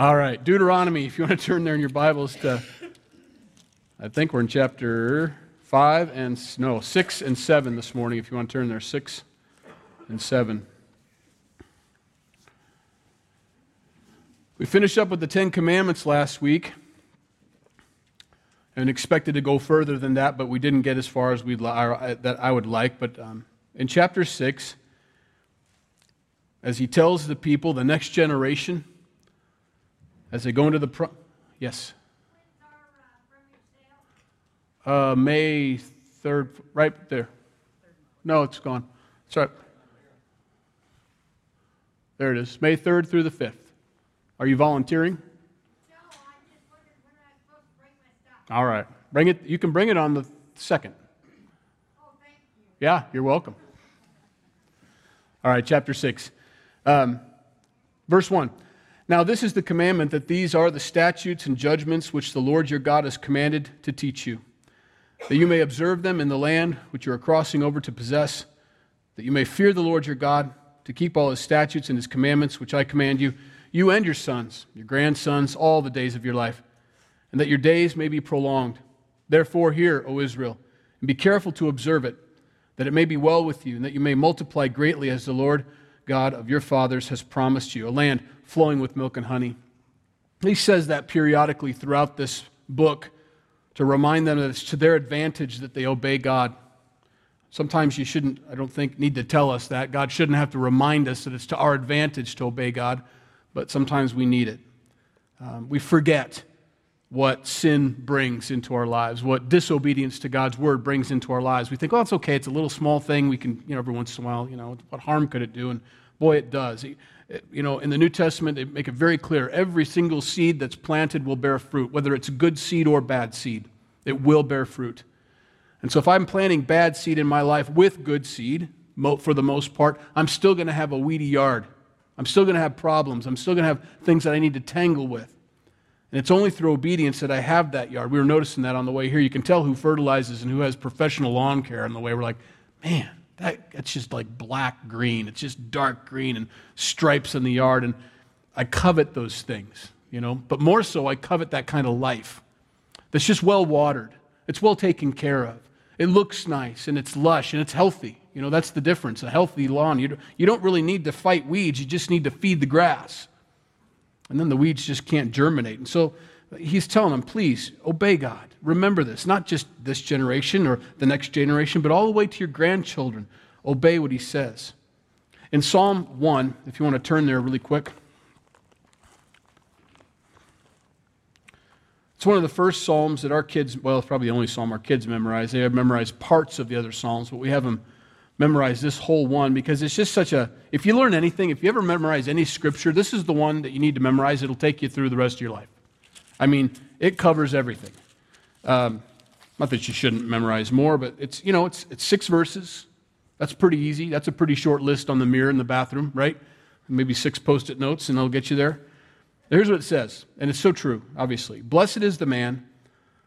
All right, Deuteronomy, if you want to turn there in your Bibles to, I think we're in chapter 5 and, no, 6 and 7 this morning, if you want to turn there, 6 and 7. We finished up with the Ten Commandments last week and expected to go further than that, but we didn't get as far as I would like, but in chapter 6, as he tells the people, the next generation, as they go into the... Yes? May 3rd, right there. No, it's gone. Sorry. There it is. May 3rd through the 5th. Are you volunteering? No, I just wondered when I was supposed to bring my stuff. All right. Bring it. You can bring it on the 2nd. Oh, thank you. Yeah, you're welcome. All right, chapter 6. Verse 1. Now this is the commandment, that these are the statutes and judgments which the Lord your God has commanded to teach you, that you may observe them in the land which you are crossing over to possess, that you may fear the Lord your God, to keep all his statutes and his commandments which I command you, you and your sons, your grandsons, all the days of your life, and that your days may be prolonged. Therefore hear, O Israel, and be careful to observe it, that it may be well with you, and that you may multiply greatly as the Lord God of your fathers has promised you, a land flowing with milk and honey. He says that periodically throughout this book to remind them that it's to their advantage that they obey God. Sometimes you shouldn't, I don't think, need to tell us that. God shouldn't have to remind us that it's to our advantage to obey God, but sometimes we need it. We forget what sin brings into our lives, what disobedience to God's word brings into our lives. We think, oh, it's okay, it's a little small thing, we can, every once in a while, what harm could it do? And boy, it does. In the New Testament, they make it very clear, every single seed that's planted will bear fruit, whether it's good seed or bad seed, it will bear fruit. And so if I'm planting bad seed in my life with good seed, for the most part, I'm still going to have a weedy yard. I'm still going to have problems. I'm still going to have things that I need to tangle with. And it's only through obedience that I have that yard. We were noticing that on the way here. You can tell who fertilizes and who has professional lawn care on the way. We're like, man, that's just like black green. It's just dark green and stripes in the yard. And I covet those things, But more so, I covet that kind of life that's just well watered. It's well taken care of. It looks nice and it's lush and it's healthy. That's the difference. A healthy lawn, you don't really need to fight weeds. You just need to feed the grass. And then the weeds just can't germinate. And so he's telling them, please, obey God. Remember this, not just this generation or the next generation, but all the way to your grandchildren. Obey what he says. In Psalm 1, if you want to turn there really quick. It's one of the first psalms that our kids, well, it's probably the only psalm our kids memorize. They have memorized parts of the other psalms, but we have them memorize this whole one, because it's just such a, if you learn anything, if you ever memorize any scripture, this is the one that you need to memorize. It'll take you through the rest of your life. I mean, it covers everything. Not that you shouldn't memorize more, but it's 6 verses. That's pretty easy. That's a pretty short list on the mirror in the bathroom, right? Maybe 6 Post-it notes and it'll get you there. Here's what it says, and it's so true, obviously. Blessed is the man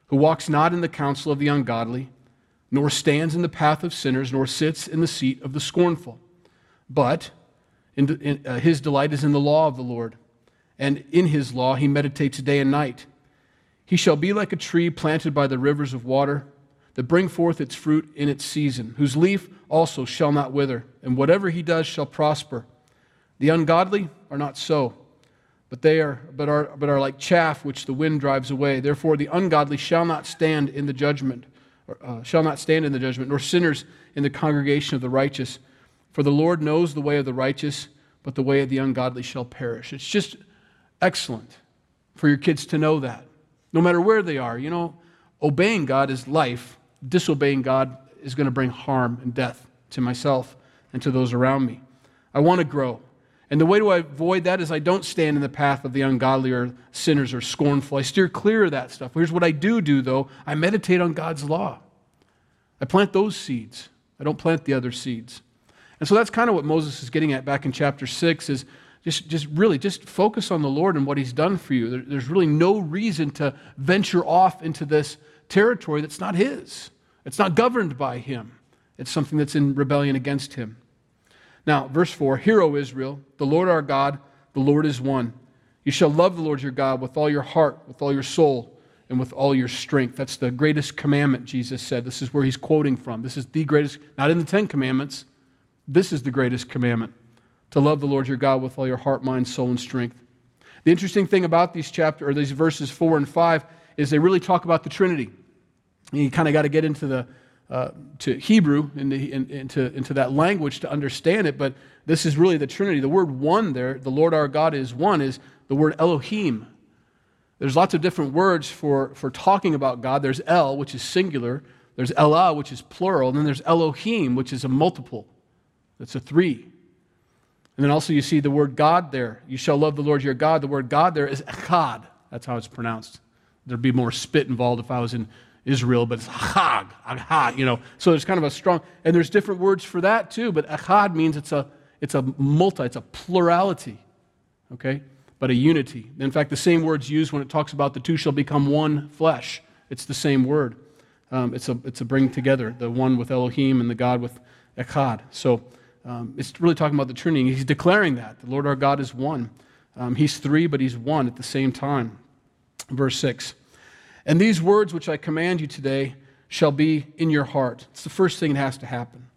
who walks not in the counsel of the ungodly, nor stands in the path of sinners, nor sits in the seat of the scornful. But his delight is in the law of the Lord, and in his law he meditates day and night. He shall be like a tree planted by the rivers of water, that bring forth its fruit in its season, whose leaf also shall not wither, and whatever he does shall prosper. The ungodly are not so, but are like chaff which the wind drives away. Therefore the ungodly shall not stand in the judgment, nor sinners in the congregation of the righteous. For the Lord knows the way of the righteous, but the way of the ungodly shall perish. It's just excellent for your kids to know that. No matter where they are, obeying God is life. Disobeying God is going to bring harm and death to myself and to those around me. I want to grow. And the way to avoid that is I don't stand in the path of the ungodly or sinners or scornful. I steer clear of that stuff. Here's what I do, though. I meditate on God's law. I plant those seeds. I don't plant the other seeds. And so that's kind of what Moses is getting at back in chapter 6, is just really focus on the Lord and what he's done for you. There's really no reason to venture off into this territory that's not his. It's not governed by him. It's something that's in rebellion against him. Now, verse 4, Hear, O Israel, the Lord our God, the Lord is one. You shall love the Lord your God with all your heart, with all your soul, and with all your strength. That's the greatest commandment, Jesus said. This is where he's quoting from. This is the greatest, not in the Ten Commandments. This is the greatest commandment, to love the Lord your God with all your heart, mind, soul, and strength. The interesting thing about these chapters, or these verses 4 and 5, is they really talk about the Trinity. And you kind of got to get into the to Hebrew, into that language to understand it, but this is really the Trinity. The word one there, the Lord our God is one, is the word Elohim. There's lots of different words for talking about God. There's El, which is singular. There's Elah, which is plural. And then there's Elohim, which is a multiple. That's a three. And then also you see the word God there. You shall love the Lord your God. The word God there is echad. That's how it's pronounced. There'd be more spit involved if I was in Israel, but it's echad, you know. So there's kind of a strong, and there's different words for that too, but echad means it's a plurality, okay, but a unity. In fact, the same word's used when it talks about the two shall become one flesh. It's the same word. It's a bring together, the one with Elohim and the God with echad. So it's really talking about the Trinity. He's declaring that. The Lord our God is one. He's three, but he's one at the same time. Verse 6. And these words which I command you today shall be in your heart. It's the first thing that has to happen.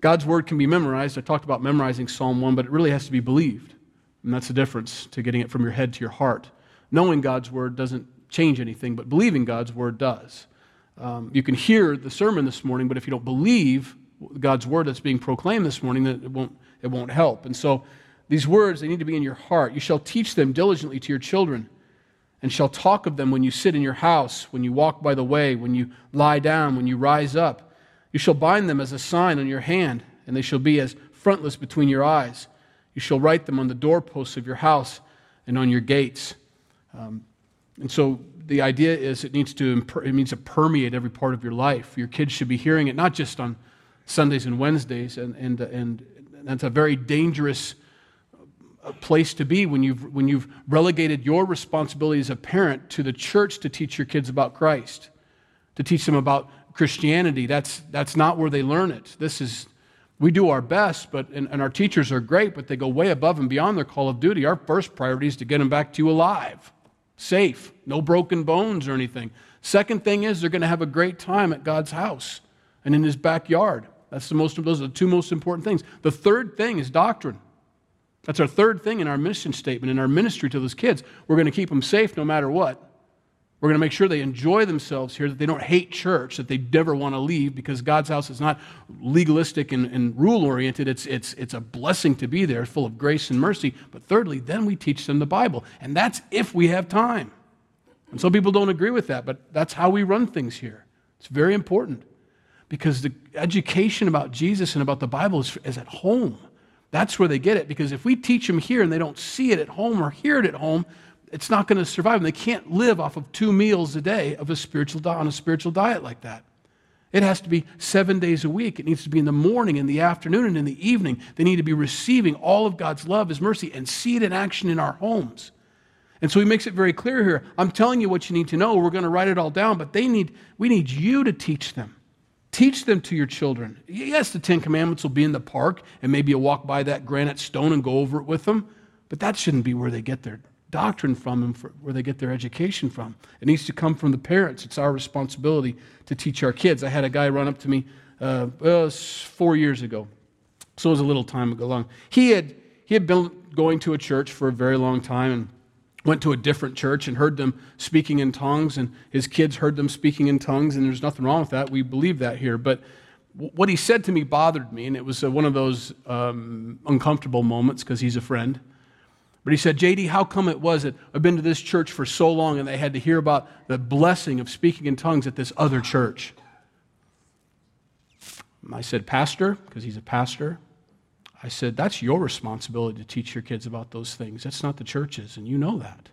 God's word can be memorized. I talked about memorizing Psalm 1, but it really has to be believed. And that's the difference to getting it from your head to your heart. Knowing God's word doesn't change anything, but believing God's word does. You can hear the sermon this morning, but if you don't believe God's word that's being proclaimed this morning, then it won't help. And so these words, they need to be in your heart. You shall teach them diligently to your children, and shall talk of them when you sit in your house, when you walk by the way, when you lie down, when you rise up. You shall bind them as a sign on your hand, and they shall be as frontlets between your eyes. You shall write them on the doorposts of your house and on your gates. And so the idea is it needs to permeate every part of your life. Your kids should be hearing it, not just on Sundays and Wednesdays, and that's a very dangerous place to be when you've relegated your responsibility as a parent to the church to teach your kids about Christ, to teach them about Christianity. That's not where they learn it. We do our best, and our teachers are great, but they go way above and beyond their call of duty. Our first priority is to get them back to you alive, safe, no broken bones or anything. Second thing is they're going to have a great time at God's house and in his backyard. Those are the two most important things. The third thing is doctrine. That's our third thing in our mission statement, in our ministry to those kids. We're going to keep them safe no matter what. We're going to make sure they enjoy themselves here, that they don't hate church, that they never want to leave, because God's house is not legalistic and rule-oriented. It's a blessing to be there, full of grace and mercy. But thirdly, then we teach them the Bible, and that's if we have time. And some people don't agree with that, but that's how we run things here. It's very important, because the education about Jesus and about the Bible is at home. That's where they get it, because if we teach them here and they don't see it at home or hear it at home, it's not going to survive. And they can't live off of 2 meals a day on a spiritual diet like that. It has to be 7 days a week. It needs to be in the morning, in the afternoon, and in the evening. They need to be receiving all of God's love, his mercy, and see it in action in our homes. And so he makes it very clear here. I'm telling you what you need to know. We're going to write it all down, but we need you to teach them. Teach them to your children. Yes, the 10 Commandments will be in the park, and maybe you'll walk by that granite stone and go over it with them, but that shouldn't be where they get their doctrine from and where they get their education from. It needs to come from the parents. It's our responsibility to teach our kids. I had a guy run up to me 4 years ago, so it was a little time ago. He had been going to a church for a very long time, and went to a different church and heard them speaking in tongues, and his kids heard them speaking in tongues, and there's nothing wrong with that. We believe that here. But what he said to me bothered me, and it was one of those uncomfortable moments, because he's a friend. But he said, "JD, how come it was that I've been to this church for so long and they had to hear about the blessing of speaking in tongues at this other church?" And I said, "Pastor," because he's a pastor, I said, "that's your responsibility to teach your kids about those things. That's not the church's, and you know that."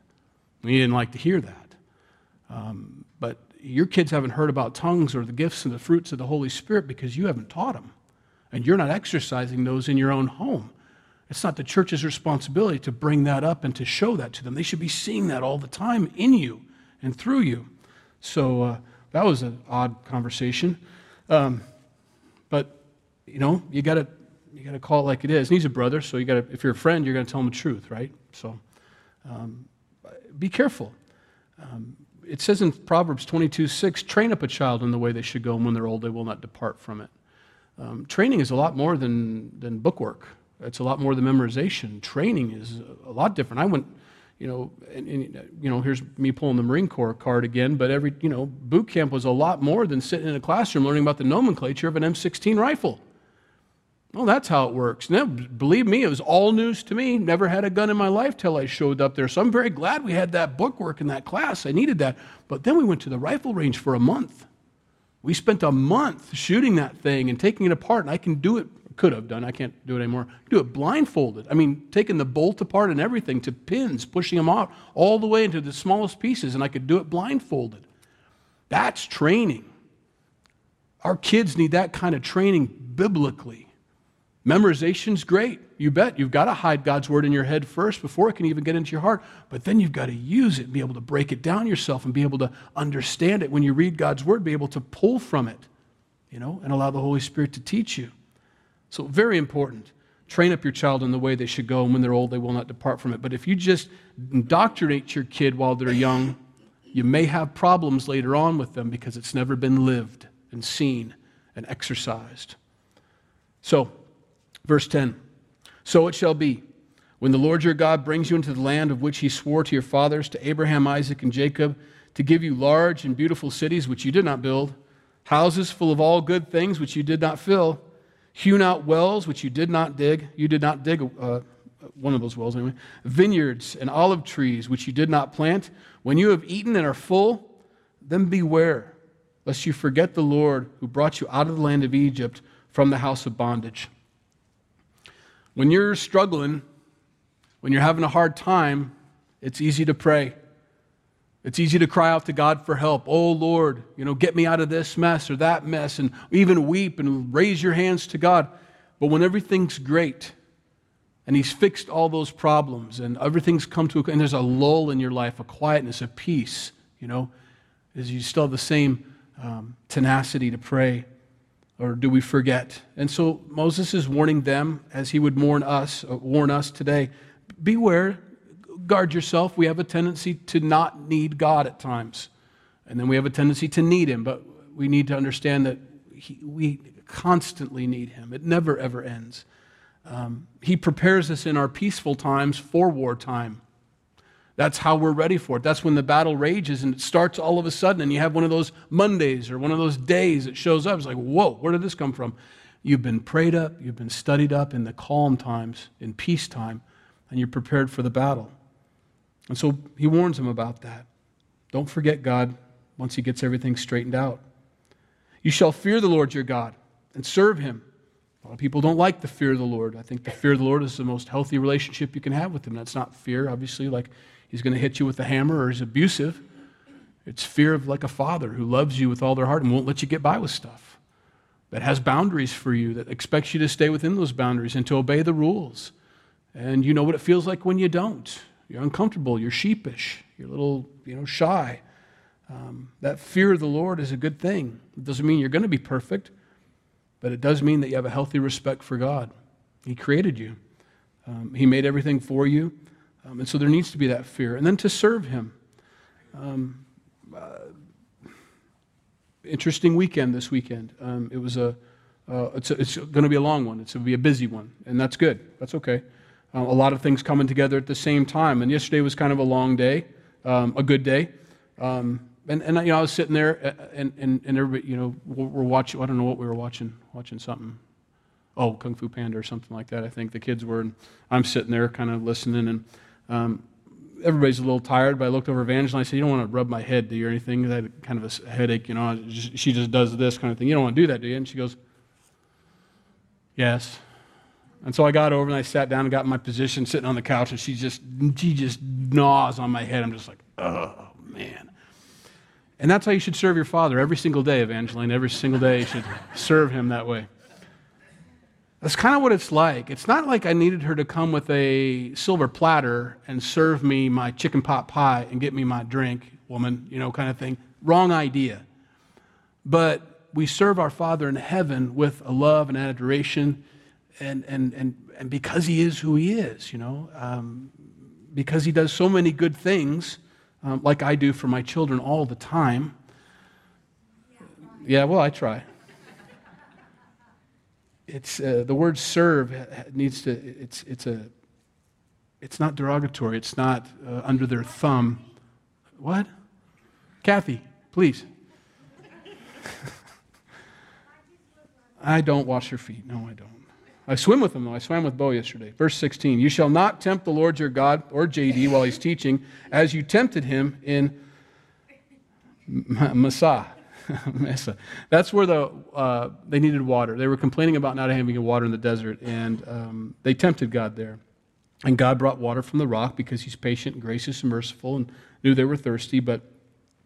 And he didn't like to hear that. But your kids haven't heard about tongues or the gifts and the fruits of the Holy Spirit because you haven't taught them, and you're not exercising those in your own home. It's not the church's responsibility to bring that up and to show that to them. They should be seeing that all the time in you and through you." So that was an odd conversation. But, you know, you got to call it like it is. And he's a brother, so if you're a friend, you're going to tell him the truth, right? So be careful. It says in Proverbs 22:6, train up a child in the way they should go, and when they're old, they will not depart from it. Training is a lot more than bookwork. It's a lot more than memorization. Training is a lot different. I went, here's me pulling the Marine Corps card again, but boot camp was a lot more than sitting in a classroom learning about the nomenclature of an M16 rifle. Well, that's how it works. Now, believe me, it was all news to me. Never had a gun in my life till I showed up there. So I'm very glad we had that bookwork in that class. I needed that. But then we went to the rifle range for a month. We spent a month shooting that thing and taking it apart. And I can do it. Could have done. I can't do it anymore. Do it blindfolded. I mean, taking the bolt apart and everything to pins, pushing them out all the way into the smallest pieces. And I could do it blindfolded. That's training. Our kids need that kind of training biblically. Memorization's great. You bet. You've got to hide God's word in your head first before it can even get into your heart. But then you've got to use it and be able to break it down yourself and be able to understand it. When you read God's word, be able to pull from it, and allow the Holy Spirit to teach you. So very important. Train up your child in the way they should go, and when they're old, they will not depart from it. But if you just indoctrinate your kid while they're young, you may have problems later on with them because it's never been lived and seen and exercised. So, Verse 10, so it shall be, when the Lord your God brings you into the land of which he swore to your fathers, to Abraham, Isaac, and Jacob, to give you large and beautiful cities which you did not build, houses full of all good things which you did not fill, hewn out wells which you did not dig. You did not dig one of those wells anyway. Vineyards and olive trees which you did not plant. When you have eaten and are full, then beware, lest you forget the Lord who brought you out of the land of Egypt from the house of bondage. When you're struggling, when you're having a hard time, it's easy to pray. It's easy to cry out to God for help. Oh, Lord, get me out of this mess or that mess, and even weep and raise your hands to God. But when everything's great and he's fixed all those problems and everything's come to and there's a lull in your life, a quietness, a peace, is you still have the same tenacity to pray? Or do we forget? And so Moses is warning them as he would warn us today. Beware, guard yourself. We have a tendency to not need God at times. And then we have a tendency to need him. But we need to understand that we constantly need him. It never, ever ends. He prepares us in our peaceful times for wartime. That's how we're ready for it. That's when the battle rages and it starts all of a sudden, and you have one of those Mondays or one of those days that shows up. It's like, whoa, where did this come from? You've been prayed up, you've been studied up in the calm times, in peacetime, and you're prepared for the battle. And so he warns them about that. Don't forget God once he gets everything straightened out. You shall fear the Lord your God and serve him. A lot of people don't like the fear of the Lord. I think the fear of the Lord is the most healthy relationship you can have with him. That's not fear, obviously, like he's going to hit you with a hammer or he's abusive. It's fear of like a father who loves you with all their heart and won't let you get by with stuff, that has boundaries for you, that expects you to stay within those boundaries and to obey the rules. And you know what it feels like when you don't. You're uncomfortable. You're sheepish. You're a little, shy. That fear of the Lord is a good thing. It doesn't mean you're going to be perfect, but it does mean that you have a healthy respect for God. He created you. He made everything for you. And so there needs to be that fear. And then to serve him. Interesting weekend this weekend. It was it's going to be a long one. It's going to be a busy one. And that's good. That's okay. A lot of things coming together at the same time. And yesterday was kind of a long day, a good day. And I was sitting there and everybody, we're watching, I don't know what we were watching something. Oh, Kung Fu Panda or something like that, I think the kids were. And I'm sitting there kind of listening, and everybody's a little tired, but I looked over Evangeline. I said, you don't want to rub my head, do you, or anything? Because I had kind of a headache, she just does this kind of thing. You don't want to do that, do you? And she goes, yes. And so I got over and I sat down and got in my position, sitting on the couch, and she just gnaws on my head. I'm just like, oh, man. And that's how you should serve your father every single day, Evangeline. Every single day you should serve him that way. That's kind of what it's like. It's not like I needed her to come with a silver platter and serve me my chicken pot pie and get me my drink, woman, kind of thing. Wrong idea. But we serve our Father in heaven with a love and adoration, and because he is who he is, because he does so many good things, like I do for my children all the time. Yeah, well, I try. It's the word "serve" needs to. It's not derogatory. It's not under their thumb. What? Kathy, please. I don't wash your feet. No, I don't. I swim with them, though. I swam with Bo yesterday. Verse 16, you shall not tempt the Lord your God, or JD, while he's teaching, as you tempted him in Massah. That's where they needed water. They were complaining about not having water in the desert, and they tempted God there. And God brought water from the rock because he's patient and gracious and merciful and knew they were thirsty, but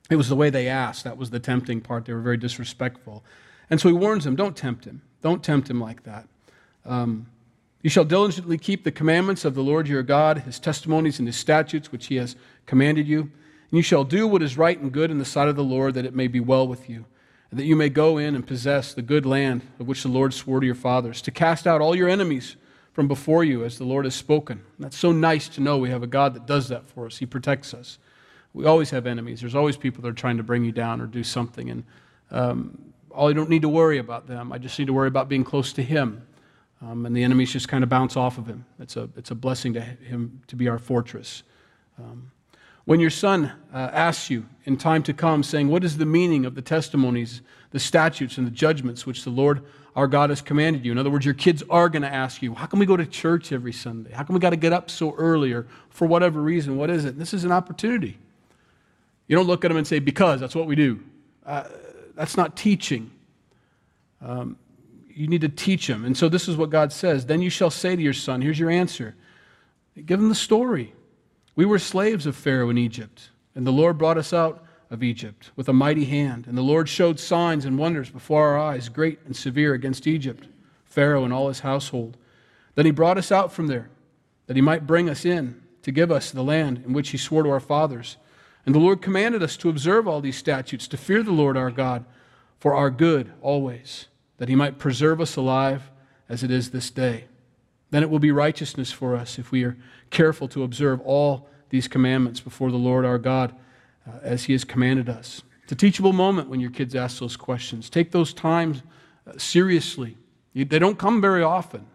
it was the way they asked. That was the tempting part. They were very disrespectful. And so he warns them, don't tempt him. Don't tempt him like that. You shall diligently keep the commandments of the Lord your God, his testimonies and his statutes, which he has commanded you. And you shall do what is right and good in the sight of the Lord, that it may be well with you, and that you may go in and possess the good land of which the Lord swore to your fathers, to cast out all your enemies from before you, as the Lord has spoken. And that's so nice to know we have a God that does that for us. He protects us. We always have enemies. There's always people that are trying to bring you down or do something. And I don't need to worry about them. I just need to worry about being close to him. And the enemies just kind of bounce off of him. It's a blessing to him to be our fortress. When your son asks you in time to come, saying, what is the meaning of the testimonies, the statutes, and the judgments which the Lord our God has commanded you? In other words, your kids are going to ask you, how can we go to church every Sunday? How come we got to get up so early, or for whatever reason? What is it? And this is an opportunity. You don't look at them and say, because that's what we do. That's not teaching. You need to teach them. And so this is what God says. Then you shall say to your son, here's your answer. Give him the story. We were slaves of Pharaoh in Egypt, and the Lord brought us out of Egypt with a mighty hand. And the Lord showed signs and wonders before our eyes, great and severe, against Egypt, Pharaoh and all his household. Then he brought us out from there, that he might bring us in to give us the land in which he swore to our fathers. And the Lord commanded us to observe all these statutes, to fear the Lord our God for our good always, that he might preserve us alive as it is this day. Then it will be righteousness for us if we are careful to observe all these commandments before the Lord our God as he has commanded us. It's a teachable moment when your kids ask those questions. Take those times seriously. They don't come very often.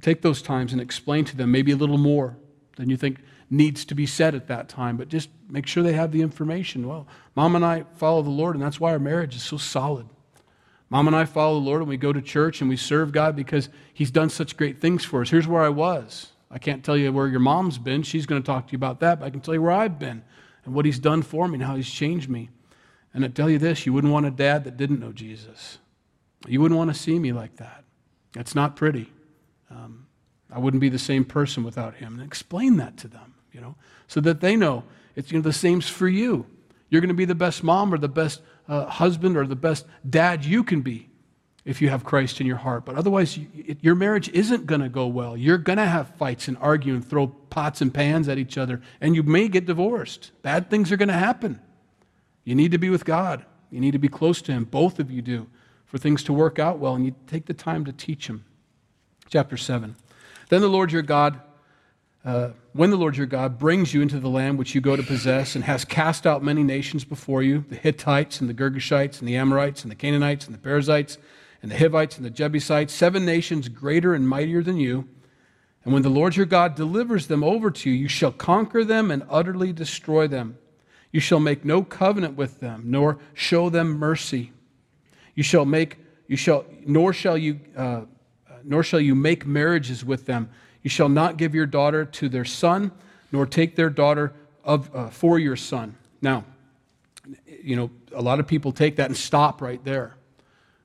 Take those times and explain to them maybe a little more than you think needs to be said at that time, but just make sure they have the information. Well, Mom and I follow the Lord, and that's why our marriage is so solid. Mom and I follow the Lord, and we go to church, and we serve God because he's done such great things for us. Here's where I was. I can't tell you where your mom's been. She's going to talk to you about that, but I can tell you where I've been and what he's done for me and how he's changed me. And I tell you this, you wouldn't want a dad that didn't know Jesus. You wouldn't want to see me like that. That's not pretty. I wouldn't be the same person without him. And explain that to them, so that they know it's, the same's for you. You're going to be the best mom or the best husband or the best dad you can be if you have Christ in your heart. But otherwise, your marriage isn't going to go well. You're going to have fights and argue and throw pots and pans at each other, and you may get divorced. Bad things are going to happen. You need to be with God. You need to be close to him. Both of you do, for things to work out well, and you take the time to teach him. Chapter 7. Then the Lord your God when the Lord your God brings you into the land which you go to possess, and has cast out many nations before you, the Hittites and the Girgashites and the Amorites and the Canaanites and the Perizzites and the Hivites and the Jebusites, 7 nations greater and mightier than you, and when the Lord your God delivers them over to you, you shall conquer them and utterly destroy them. You shall make no covenant with them, nor show them mercy. Nor shall you make marriages with them. You shall not give your daughter to their son, nor take their daughter for your son. Now, a lot of people take that and stop right there.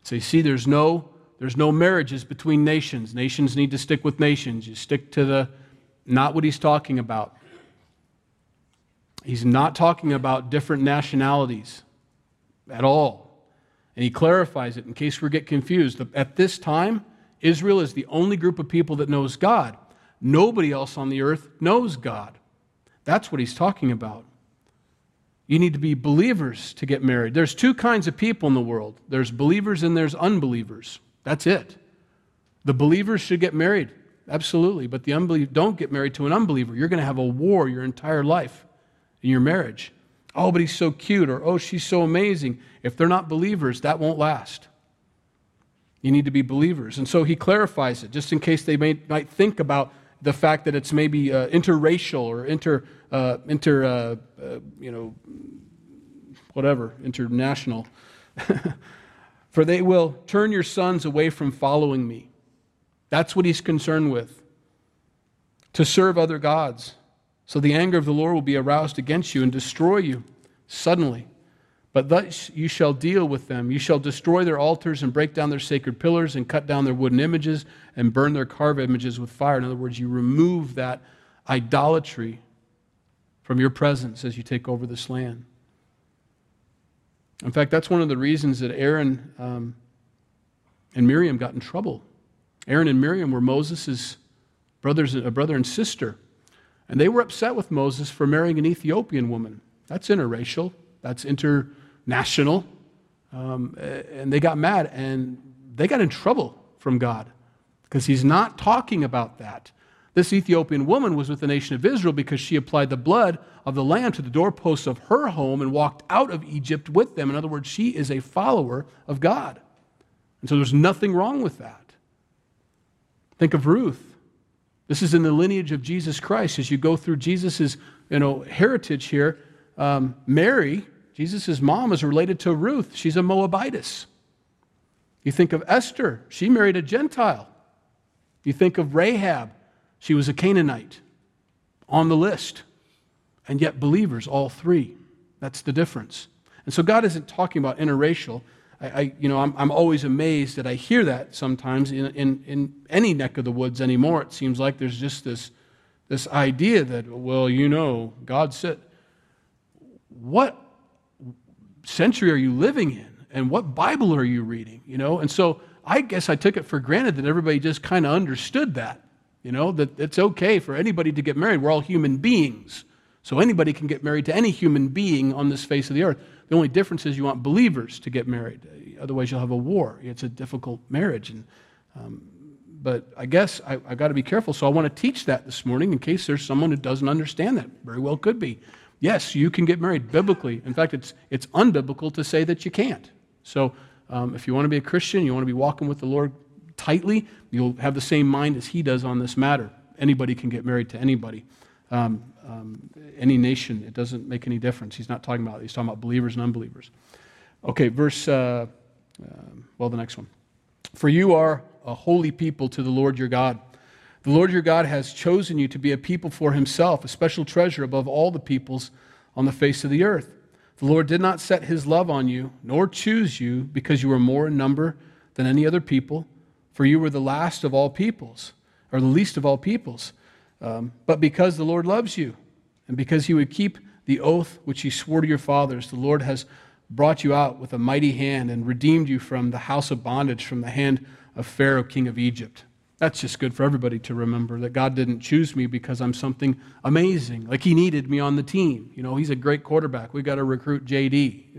So you see, there's no marriages between nations. Nations need to stick with nations. You stick to not what he's talking about. He's not talking about different nationalities at all. And he clarifies it in case we get confused. At this time, Israel is the only group of people that knows God. Nobody else on the earth knows God. That's what he's talking about. You need to be believers to get married. There's 2 kinds of people in the world. There's believers and there's unbelievers. That's it. The believers should get married. absolutely. But the unbeliever, don't get married to an unbeliever. You're going to have a war your entire life in your marriage. Oh, but he's so cute, or oh, she's so amazing. If they're not believers, that won't last. You need to be believers. And so he clarifies it, just in case they might think about the fact that it's maybe interracial or international. For they will turn your sons away from following me. That's what he's concerned with. To serve other gods. So the anger of the Lord will be aroused against you and destroy you suddenly. But thus you shall deal with them. You shall destroy their altars and break down their sacred pillars and cut down their wooden images and burn their carved images with fire. In other words, you remove that idolatry from your presence as you take over this land. In fact, that's one of the reasons that Aaron and Miriam got in trouble. Aaron and Miriam were Moses' brother and sister. And they were upset with Moses for marrying an Ethiopian woman. That's interracial. That's international. And they got mad, and they got in trouble from God because he's not talking about that. This Ethiopian woman was with the nation of Israel because she applied the blood of the lamb to the doorposts of her home and walked out of Egypt with them. In other words, she is a follower of God. And so there's nothing wrong with that. Think of Ruth. This is in the lineage of Jesus Christ. As you go through Jesus' heritage here, Mary, Jesus' mom, is related to Ruth. She's a Moabitess. You think of Esther. She married a Gentile. You think of Rahab. She was a Canaanite on the list. And yet believers, all three. That's the difference. And so God isn't talking about interracial. I'm always amazed that I hear that sometimes in any neck of the woods anymore. It seems like there's just this idea that, well, God said, what century are you living in? And what Bible are you reading? And so I guess I took it for granted that everybody just kind of understood that, that it's okay for anybody to get married. We're all human beings. So anybody can get married to any human being on this face of the earth. The only difference is you want believers to get married. Otherwise, you'll have a war. It's a difficult marriage. And, but I guess I've got to be careful. So I want to teach that this morning in case there's someone who doesn't understand that. Very well could be. Yes, you can get married biblically. In fact, it's unbiblical to say that you can't. So if you want to be a Christian, you want to be walking with the Lord tightly, you'll have the same mind as he does on this matter. Anybody can get married to anybody. Any nation, it doesn't make any difference. He's not talking about it. He's talking about believers and unbelievers. Okay, verse, the next one. For you are a holy people to the Lord your God. The Lord your God has chosen you to be a people for himself, a special treasure above all the peoples on the face of the earth. The Lord did not set his love on you, nor choose you, because you were more in number than any other people, for you were the last of all peoples, or the least of all peoples. But because the Lord loves you, and because he would keep the oath which he swore to your fathers, the Lord has brought you out with a mighty hand and redeemed you from the house of bondage, from the hand of Pharaoh, king of Egypt. That's just good for everybody to remember, that God didn't choose me because I'm something amazing, like he needed me on the team. He's a great quarterback. We've got to recruit JD.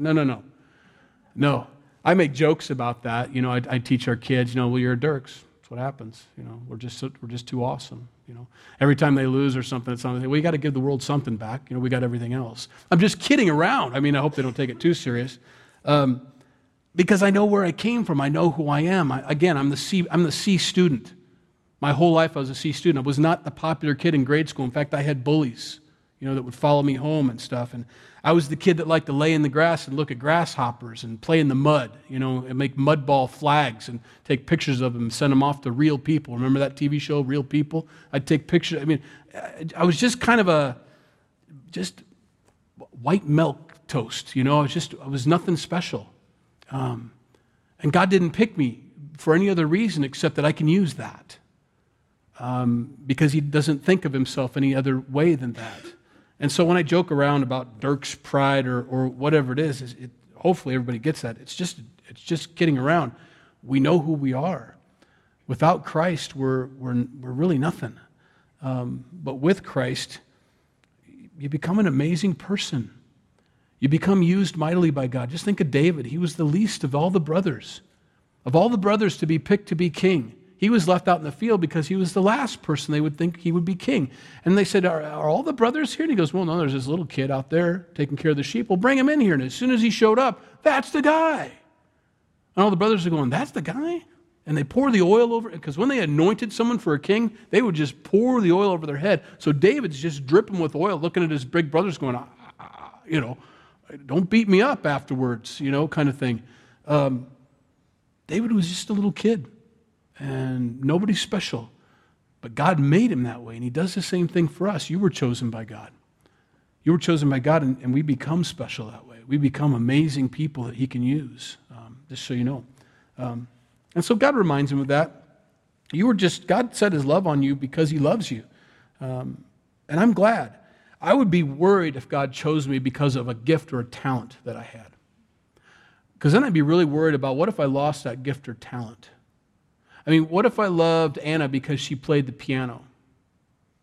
No. I make jokes about that. I teach our kids, well, you're a Dirks. That's what happens. We're just too awesome. Every time they lose or something, it's something. We got to give the world something back. We got everything else. I'm just kidding around. I hope they don't take it too serious, because I know where I came from. I know who I am. I'm the C student. My whole life I was a C student. I was not the popular kid in grade school. In fact, I had bullies, that would follow me home and stuff. And I was the kid that liked to lay in the grass and look at grasshoppers and play in the mud, and make mud ball flags and take pictures of them and send them off to Real People. Remember that TV show, Real People? I'd take pictures. I was just kind of just white milk toast, I was nothing special. And God didn't pick me for any other reason except that I can use that. Because he doesn't think of himself any other way than that. And so when I joke around about Dirk's pride or whatever it is, hopefully everybody gets that. It's just kidding around. We know who we are. Without Christ, we're really nothing. But with Christ, you become an amazing person. You become used mightily by God. Just think of David. He was the least of all the brothers to be picked to be king. he was left out in the field because he was the last person they would think he would be king. And they said, are all the brothers here? And he goes, well, no, there's this little kid out there taking care of the sheep. Well, bring him in here. And as soon as he showed up, that's the guy. And all the brothers are going, that's the guy? And they pour the oil over, because when they anointed someone for a king, they would just pour the oil over their head. So David's just dripping with oil, looking at his big brothers going, you know, don't beat me up afterwards, you know, kind of thing. David was just a little kid and nobody special, but God made him that way. And he does the same thing for us. You were chosen by God. You were chosen by God, and we become special that way. We become amazing people that he can use, just so you know. And so God reminds him of that. You were just, God set his love on you because he loves you. And I'm glad. I would be worried if God chose me because of a gift or a talent that I had. Because then I'd be really worried about, what if I lost that gift or talent? I mean, what if I loved Anna because she played the piano?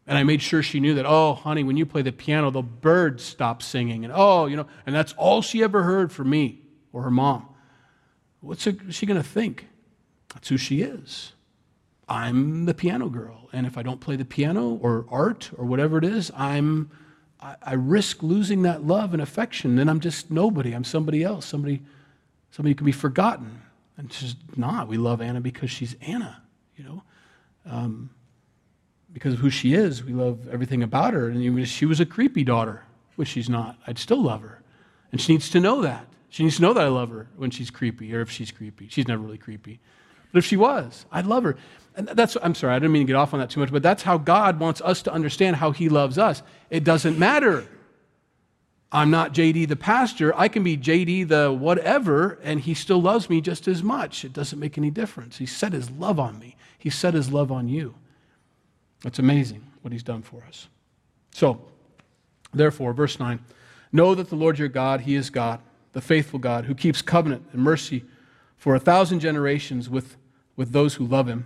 And I made sure she knew that, oh, honey, when you play the piano, the birds stop singing. And, oh, you know, and that's all she ever heard from me or her mom. What's she going to think? That's who she is. I'm the piano girl. And if I don't play the piano or art or whatever it is, I risk losing that love and affection. Then I'm just nobody. I'm somebody else, somebody who can be forgotten. And she's not. We love Anna because she's Anna, you know. Because of who she is, we love everything about her. And even if she was a creepy daughter, which she's not, I'd still love her. And she needs to know that. She needs to know that I love her when she's creepy, or if she's creepy. She's never really creepy. But if she was, I'd love her. And that's, I'm sorry, I didn't mean to get off on that too much, but that's how God wants us to understand how he loves us. It doesn't matter. I'm not JD the pastor. I can be JD the whatever, and he still loves me just as much. It doesn't make any difference. He set his love on me. He set his love on you. That's amazing what he's done for us. So, therefore, verse 9, know that the Lord your God, he is God, the faithful God, who keeps covenant and mercy for 1,000 generations with those who love him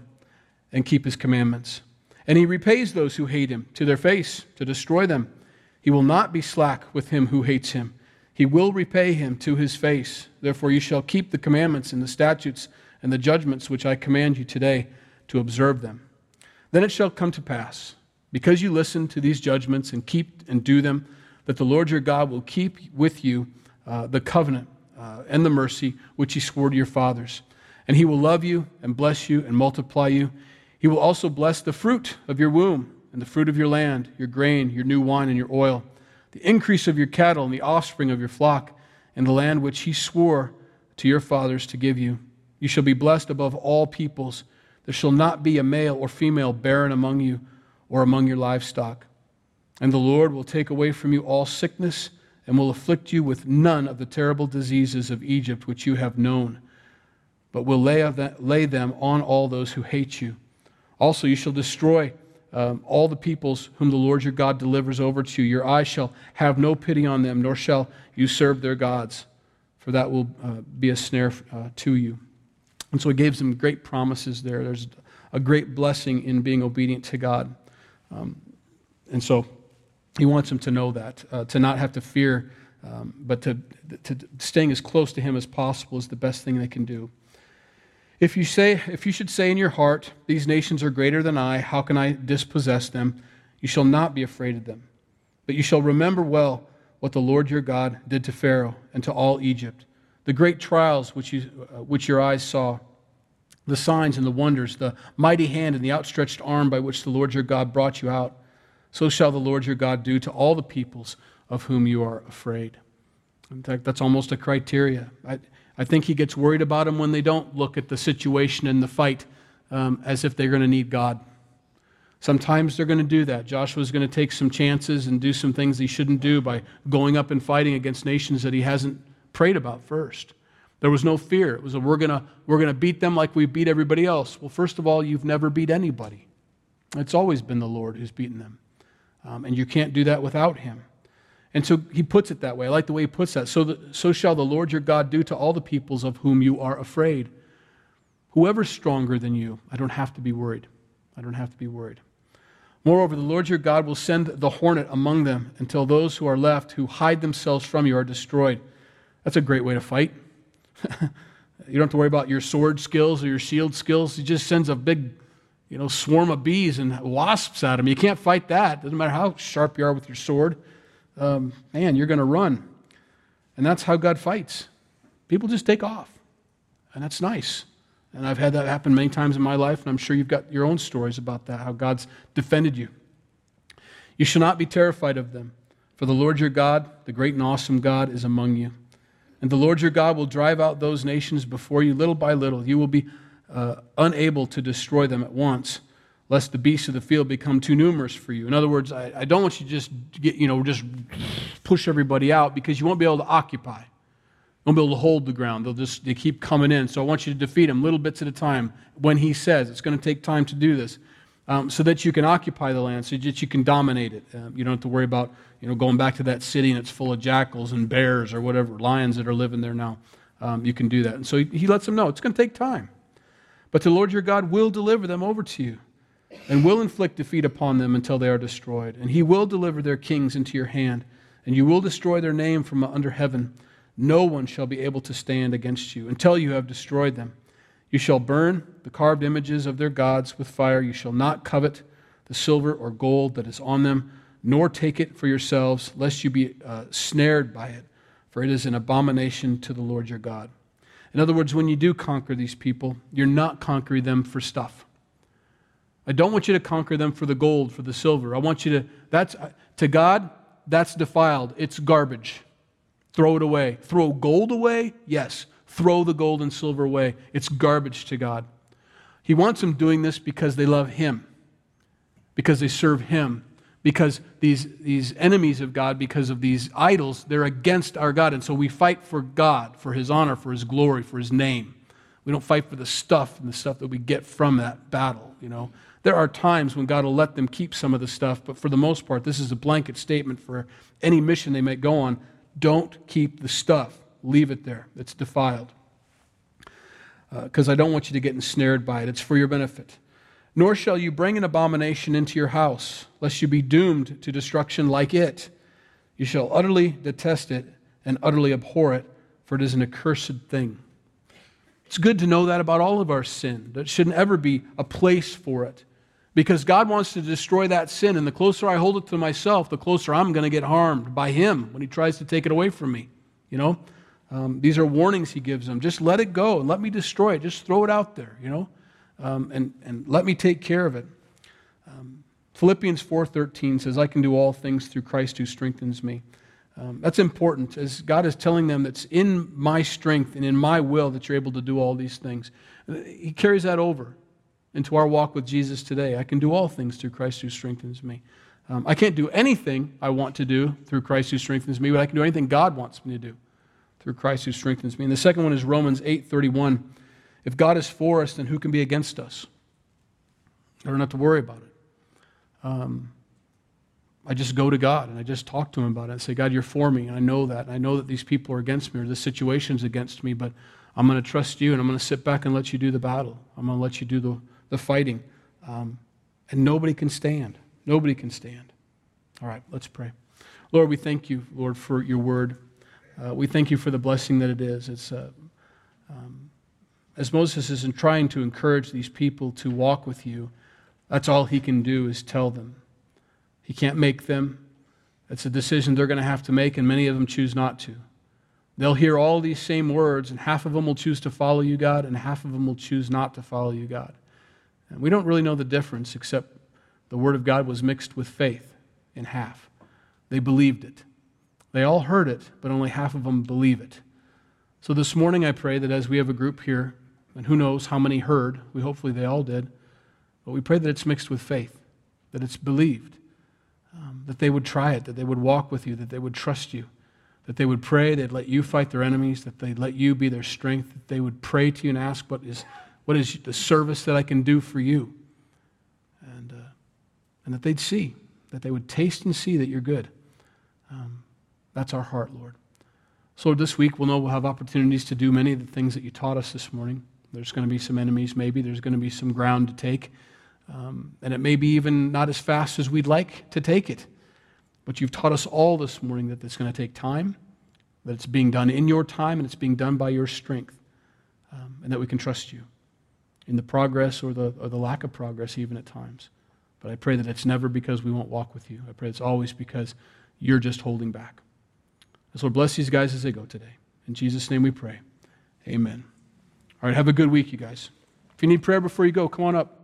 and keep his commandments. And he repays those who hate him to their face to destroy them. He will not be slack with him who hates him. He will repay him to his face. Therefore you shall keep the commandments and the statutes and the judgments which I command you today to observe them. Then it shall come to pass, because you listen to these judgments and keep and do them, that the Lord your God will keep with you the covenant and the mercy which he swore to your fathers. And he will love you and bless you and multiply you. He will also bless the fruit of your womb, and the fruit of your land, your grain, your new wine, and your oil, the increase of your cattle, and the offspring of your flock, and the land which he swore to your fathers to give you. You shall be blessed above all peoples. There shall not be a male or female barren among you or among your livestock. And the Lord will take away from you all sickness, and will afflict you with none of the terrible diseases of Egypt which you have known, but will lay them on all those who hate you. Also you shall destroy all the peoples whom the Lord your God delivers over to you. Your eyes shall have no pity on them, nor shall you serve their gods, for that will be a snare to you. And so he gave some great promises there. There's a great blessing in being obedient to God. And so he wants them to know that, to not have to fear, but to staying as close to him as possible is the best thing they can do. If you should say in your heart, these nations are greater than I, how can I dispossess them? You shall not be afraid of them. But you shall remember well what the Lord your God did to Pharaoh and to all Egypt, the great trials which your eyes saw, the signs and the wonders, the mighty hand and the outstretched arm by which the Lord your God brought you out. So shall the Lord your God do to all the peoples of whom you are afraid. In fact, that's almost a criteria. I think he gets worried about them when they don't look at the situation and the fight as if they're going to need God. Sometimes they're going to do that. Joshua's going to take some chances and do some things he shouldn't do by going up and fighting against nations that he hasn't prayed about first. There was no fear. It was a we're going to beat them like we beat everybody else. Well, first of all, you've never beat anybody. It's always been the Lord who's beaten them. And you can't do that without him. And so he puts it that way. I like the way he puts that. So shall the Lord your God do to all the peoples of whom you are afraid. Whoever's stronger than you, I don't have to be worried. I don't have to be worried. Moreover, the Lord your God will send the hornet among them until those who are left, who hide themselves from you, are destroyed. That's a great way to fight. You don't have to worry about your sword skills or your shield skills. He just sends a big, swarm of bees and wasps at him. You can't fight that. Doesn't matter how sharp you are with your sword. Man, you're going to run. And that's how God fights. People just take off. And that's nice. And I've had that happen many times in my life, and I'm sure you've got your own stories about that, how God's defended you. You shall not be terrified of them, for the Lord your God, the great and awesome God, is among you. And the Lord your God will drive out those nations before you little by little. You will be unable to destroy them at once, lest the beasts of the field become too numerous for you. In other words, I don't want you to just get, just push everybody out, because you won't be able to occupy. Won't be able to hold the ground. They keep coming in. So I want you to defeat them little bits at a time when he says. It's going to take time to do this, so that you can occupy the land, so that you can dominate it. You don't have to worry about going back to that city and it's full of jackals and bears or whatever, lions that are living there now. You can do that. And so he lets them know it's going to take time. But the Lord your God will deliver them over to you and will inflict defeat upon them until they are destroyed. And he will deliver their kings into your hand, and you will destroy their name from under heaven. No one shall be able to stand against you until you have destroyed them. You shall burn the carved images of their gods with fire. You shall not covet the silver or gold that is on them, nor take it for yourselves, lest you be snared by it, for it is an abomination to the Lord your God. In other words, when you do conquer these people, you're not conquering them for stuff. I don't want you to conquer them for the gold, for the silver. I want you to, to God, that's defiled. It's garbage. Throw it away. Throw gold away? Yes. Throw the gold and silver away. It's garbage to God. He wants them doing this because they love him, because they serve him, because these enemies of God, because of these idols, they're against our God. And so we fight for God, for his honor, for his glory, for his name. We don't fight for the stuff and the stuff that we get from that battle, There are times when God will let them keep some of the stuff, but for the most part, this is a blanket statement for any mission they might go on. Don't keep the stuff. Leave it there. It's defiled. Because I don't want you to get ensnared by it. It's for your benefit. Nor shall you bring an abomination into your house, lest you be doomed to destruction like it. You shall utterly detest it and utterly abhor it, for it is an accursed thing. It's good to know that about all of our sin. There shouldn't ever be a place for it. Because God wants to destroy that sin, and the closer I hold it to myself, the closer I'm going to get harmed by him when he tries to take it away from me. These are warnings he gives them. Just let it go and let me destroy it. Just throw it out there, and let me take care of it. Philippians 4:13 says, I can do all things through Christ who strengthens me. That's important, as God is telling them that's in my strength and in my will that you're able to do all these things. He carries that over into our walk with Jesus today. I can do all things through Christ who strengthens me. I can't do anything I want to do through Christ who strengthens me, but I can do anything God wants me to do through Christ who strengthens me. And the second one is Romans 8:31. If God is for us, then who can be against us? I don't have to worry about it. I just go to God and I just talk to him about it. I say, God, you're for me, and I know that. And I know that these people are against me, or this situation's against me, but I'm going to trust you, and I'm going to sit back and let you do the battle. I'm going to let you do the fighting, and nobody can stand. Nobody can stand. All right, let's pray. Lord, we thank you, Lord, for your word. We thank you for the blessing that it is. It's as Moses is trying to encourage these people to walk with you, that's all he can do is tell them. He can't make them. It's a decision they're going to have to make, and many of them choose not to. They'll hear all these same words, and half of them will choose to follow you, God, and half of them will choose not to follow you, God. And we don't really know the difference, except the Word of God was mixed with faith in half. They believed it. They all heard it, but only half of them believe it. So this morning I pray that as we have a group here, and who knows how many heard, hopefully they all did, but we pray that it's mixed with faith, that it's believed, that they would try it, that they would walk with you, that they would trust you, that they would pray, they'd let you fight their enemies, that they'd let you be their strength, that they would pray to you and ask, what is the service that I can do for you? And that they'd see, that they would taste and see that you're good. That's our heart, Lord. So this week we'll know we'll have opportunities to do many of the things that you taught us this morning. There's going to be some enemies maybe. There's going to be some ground to take. And it may be even not as fast as we'd like to take it. But you've taught us all this morning that it's going to take time, that it's being done in your time, and it's being done by your strength. and that we can trust you in the progress or the lack of progress even at times. But I pray that it's never because we won't walk with you. I pray it's always because you're just holding back. And so bless these guys as they go today. In Jesus' name we pray. Amen. All right, have a good week, you guys. If you need prayer before you go, come on up.